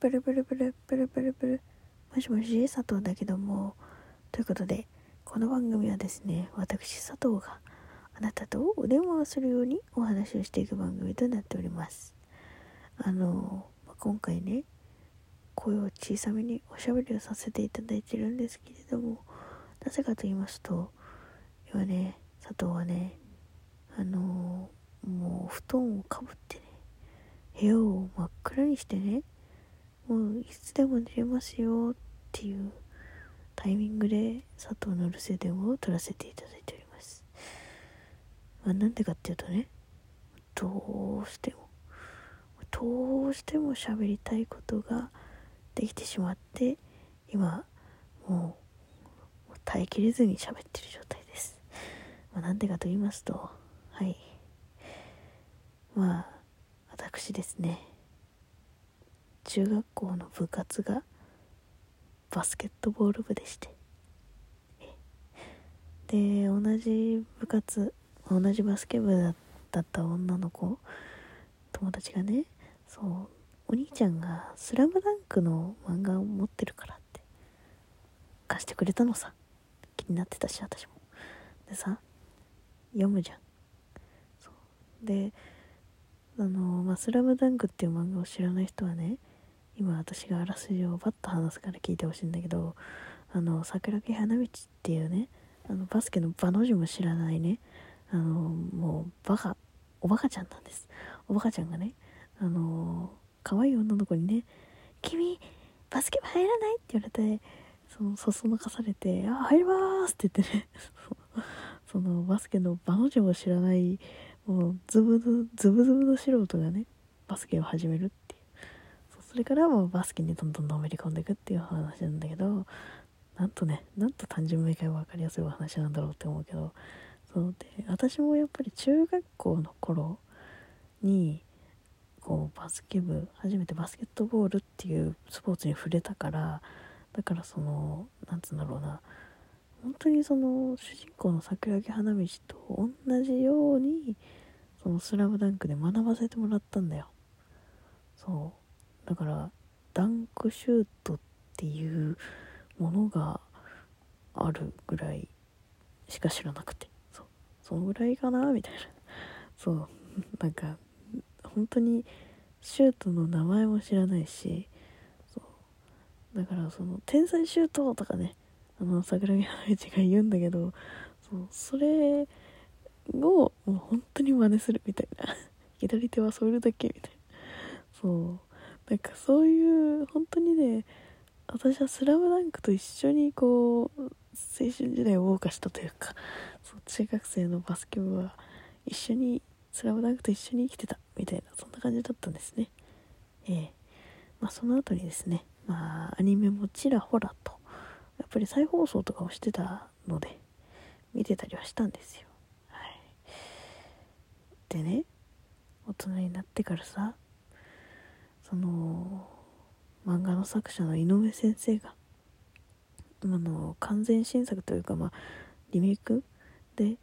ブルブルブルブルブルブル、もしもし佐藤だけども、ということでこの番組はですね、私佐藤があなたとお電話をするようにお話をしていく番組となっております。今回ね、声を小さめにおしゃべりをさせていただいてるんですけれども、なぜかと言いますと、今ね佐藤はね、もう布団をかぶってね、部屋を真っ暗にしてね、もういつでも寝れますよっていうタイミングで佐藤の留守電話を取らせていただいております。なんでかっていうとね、どうしても喋りたいことができてしまって、今もう耐えきれずに喋ってる状態です。なんでかと言いますと、はい、私ですね、中学校の部活がバスケットボール部でして、で同じバスケ部だった女の子、友達がね、お兄ちゃんがスラムダンクの漫画を持ってるからって貸してくれたのさ。気になってたし私も。でさ、読むじゃん。でスラムダンクっていう漫画を知らない人はね、今私があらすじをバッと話すから聞いてほしいんだけど、桜木花道っていうね、バスケの場の字も知らないね、もうおバカちゃんなんです。おバカちゃんがね、可愛い女の子にね、君バスケ部入らないって言われて、そそのかされて、あ、入りますって言ってねそのバスケの場の字も知らない、もうズブズブの素人がね、バスケを始めるっていう、それからもうバスケにどんどんのめり込んでいくっていう話なんだけど、なんと単純明快は分かりやすいお話なんだろうって思うけど、で私もやっぱり中学校の頃にバスケ部、初めてバスケットボールっていうスポーツに触れたから、だからなんつうんだろうな、本当に主人公の桜木花道と同じようにスラムダンクで学ばせてもらったんだよ。だからダンクシュートっていうものがあるぐらいしか知らなくて、そのぐらいかなみたいな。なんか本当にシュートの名前も知らないし、だから天才シュートとかね、桜木花道が言うんだけど、それをもう本当に真似するみたいな左手は添えるだけみたいな、なんかそういう本当にね、私はスラムダンクと一緒に青春時代を謳歌したというか、中学生のバスケ部は一緒にスラムダンクと一緒に生きてたみたいな、そんな感じだったんですね。その後にですね、アニメもちらほらとやっぱり再放送とかをしてたので見てたりはしたんですよ。でね、大人になってからさ、漫画の作者の井上先生が完全新作というか、リメイクで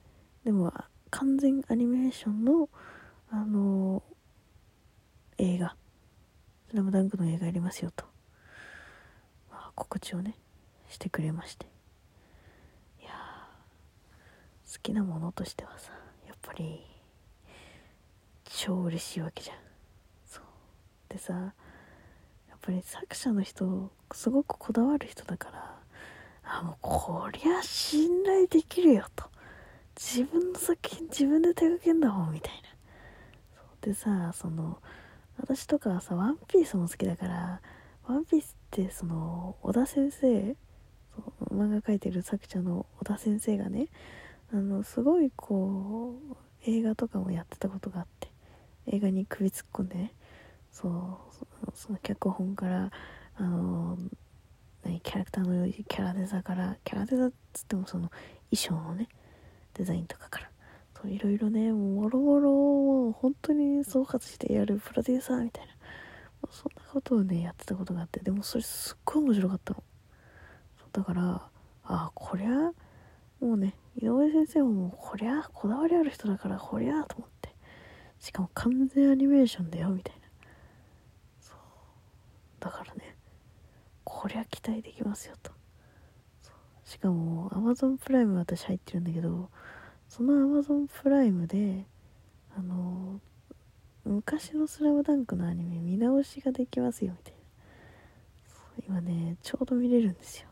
も完全アニメーションの、映画、スラムダンクの映画やりますよと、告知をねしてくれまして、いや、好きなものとしてはさ、やっぱり超嬉しいわけじゃん。でさ、やっぱり作者の人すごくこだわる人だから、もうこりゃ信頼できるよと、自分の作品自分で手がけんだもんみたいな。でさ、私とかはさ、ワンピースも好きだから、ワンピースって小田先生、漫画描いてる作者の小田先生がね、すごい映画とかもやってたことがあって、映画に首突っ込んでね、その脚本から、キャラクターのキャラデザから、キャラデザっつっても衣装のねデザインとかから、いろいろね、もろもろ本当に総括してやるプロデューサーみたいな、そんなことをねやってたことがあって、でもそれすっごい面白かったの。だから、こりゃもうね、井上先生もこりゃこだわりある人だから、こりゃと思って、しかも完全アニメーションだよみたいな。だからね、これは期待できますよと。しかも Amazon プライム私入ってるんだけど、その Amazon プライムで昔のスラムダンクのアニメ見直しができますよみたいな。今ねちょうど見れるんですよ。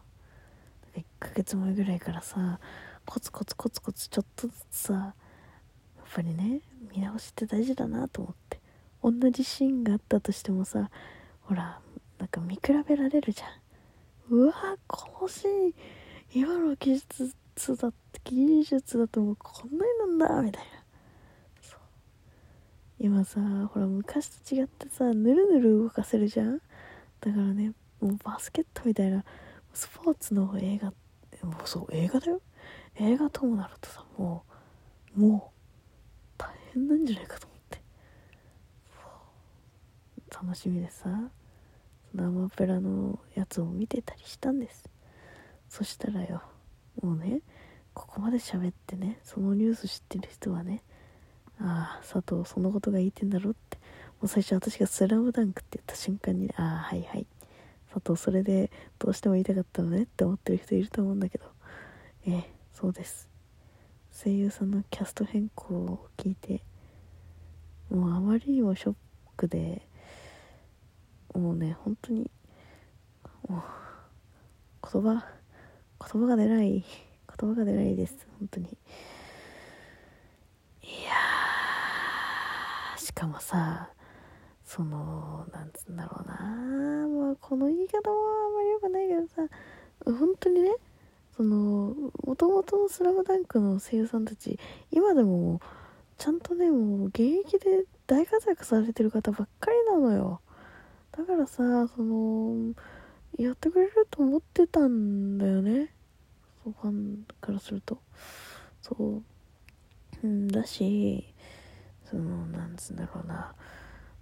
なんか1ヶ月前ぐらいからさ、コツコツちょっとずつさ、やっぱりね見直しって大事だなと思って、同じシーンがあったとしてもさ、ほらなんか見比べられるじゃん。うわー、このシーン今の技術だともうこんなになんだみたいな。そう、今さほら昔と違ってさ、ぬるぬる動かせるじゃん。だからね、もうバスケットみたいなスポーツの映画、もうそう映画だよ。映画ともなるとさ、もう大変なんじゃないかと思って、楽しみでさ、アマプラのやつを見てたりしたんです。そしたらよ、もうねここまで喋ってね、そのニュース知ってる人はね、ああ佐藤そのことが言いてんだろって、もう最初私がスラムダンクって言った瞬間に、ああはいはい佐藤それでどうしても言いたかったのねって思ってる人いると思うんだけど、そうです。声優さんのキャスト変更を聞いて、もうあまりにもショックで、もうね本当にもう言葉が出ないです本当に。いやー、しかもさ、そのなんつうんだろうな、もうこの言い方もあんまり良くないけどさ、本当にね、その元々のスラムダンクの声優さんたち、今でもちゃんとねもう現役で大活躍されてる方ばっかりなのよ。だからさ、そのやってくれると思ってたんだよね、そうファンからすると。そう、だし、そのなんつうんだろうな、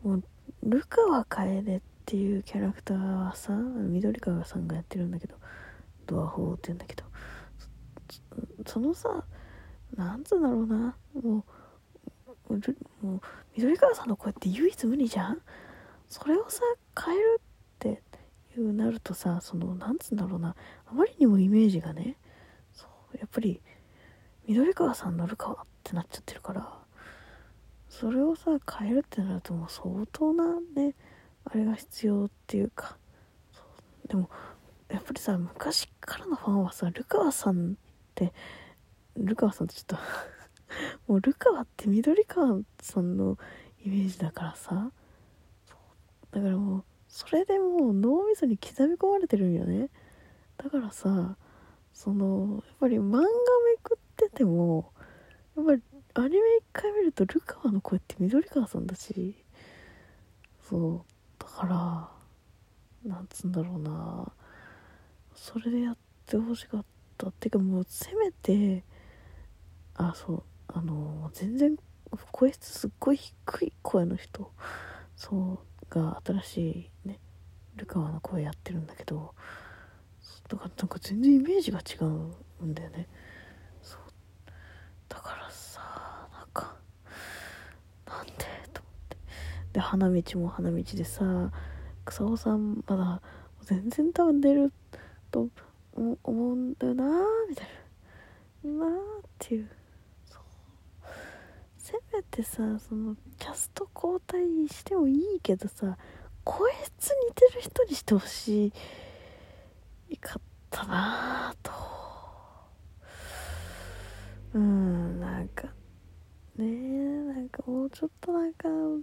もう流川楓っていうキャラクターはさ、緑川さんがやってるんだけど、ドアホーって言うんだけど、そのさ、なんつうんだろうな、もう緑川さんの声って唯一無二じゃん。それをさ変えるっていうなるとさ、そのなんつうんだろうな、あまりにもイメージがね、そうやっぱり緑川さん乗るかってなっちゃってるから、それをさ変えるってなるともう相当なねあれが必要っていうか、そうでもやっぱりさ昔からのファンはさ、ルカワさんってちょっともうルカワって緑川さんのイメージだからさ、だからもうそれでもう脳みそに刻み込まれてるんよね。だからさ、そのやっぱり漫画めくっててもやっぱりアニメ一回見るとルカワの声って緑川さんだし、そうだからなんつうんだろうな、それでやってほしかったっていうか、もうせめて全然声質すっごい低い声の人が新しいねルカワの声やってるんだけど、だからなんか全然イメージが違うんだよね。そうだからさ、なんかなんでと思って、で花道も花道でさ、草尾さんまだ全然多分出ると思うんだよなみたいなっていう。せめてさ、そのキャスト交代してもいいけどさ、声質似てる人にしてほしいかったなぁと。なんかねえ、なんかもうちょっとなんかも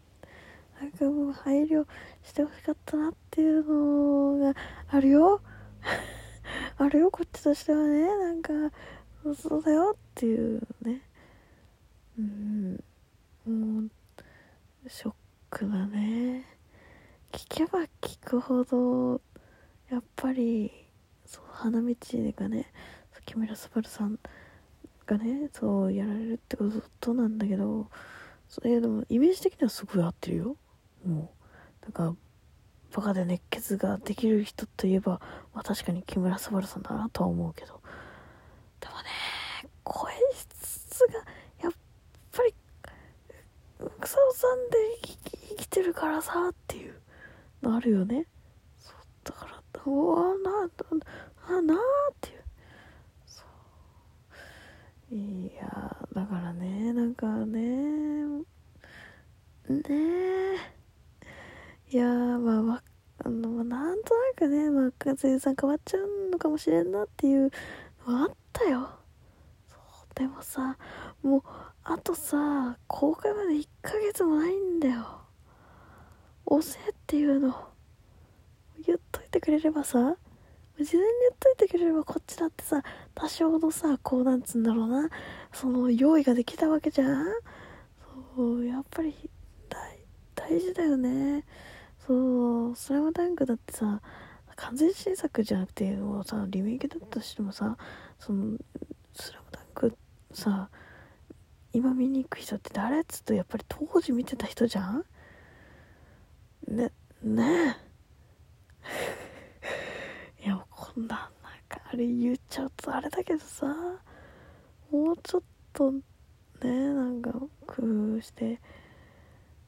う配慮してほしかったなっていうのがあるよあるよ、こっちとしてはね、なんかそうだよっていうね。もうショックだね。聞けば聞くほどやっぱりそう花道がね、木村昴さんがねそうやられるってことなんだけど、それでもイメージ的にはすごい合ってるよ。もうなんかバカで熱血ができる人といえば、まあ、確かに木村昴さんだなとは思うけど、でもね声質が草尾さんで生きてるからさっていうのあるよね。そうだからっていう、そう、いやだからね、なんかねいやまあなんとなくね、生産変わっちゃうのかもしれんなっていうのはあったよ。そう、でもさ、もうあとさ、公開まで1ヶ月もないんだよ。遅えっていうの言っといてくれればさ、事前に言っといてくれれば、こっちだってさ、多少のさ、こうなんつうんだろうな、その用意ができたわけじゃん。そう、やっぱり大事だよね。そう、スラムダンクだってさ、完全新作じゃなくてもうさ、リメイクだったとしてもさ、そのスラムダンクさ、今見に行く人って誰っつうと、やっぱり当時見てた人じゃんねえいや、もうこんなんかあれ言っちゃうとあれだけどさ、もうちょっとね、なんか工夫して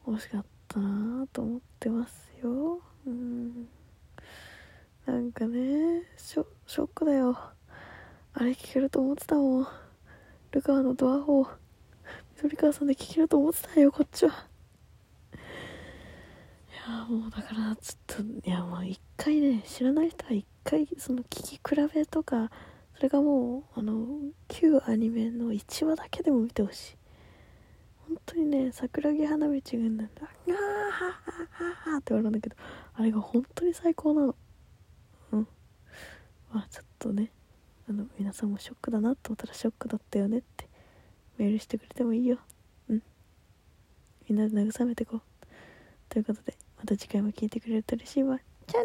欲しかったなと思ってますよ。なんかね、ショックだよ。あれ聞けると思ってたもん。ルカワのドアホー、緑川さんで聞けると思ってたよ、こっちは。いやもうだからちょっと、いやもう一回ね、知らない人は一回その聞き比べとか、それがもう旧アニメの1話だけでも見てほしい。本当にね、桜木花道がなんだ、あーははははって言われるんだけど、あれが本当に最高なの。うん。まあちょっとね、皆さんもショックだなと思ったら、ショックだったよねってメールしてくれてもいいよ。うん。みんなで慰めてこう。ということで。また次回も聞いてくれると嬉しいわ。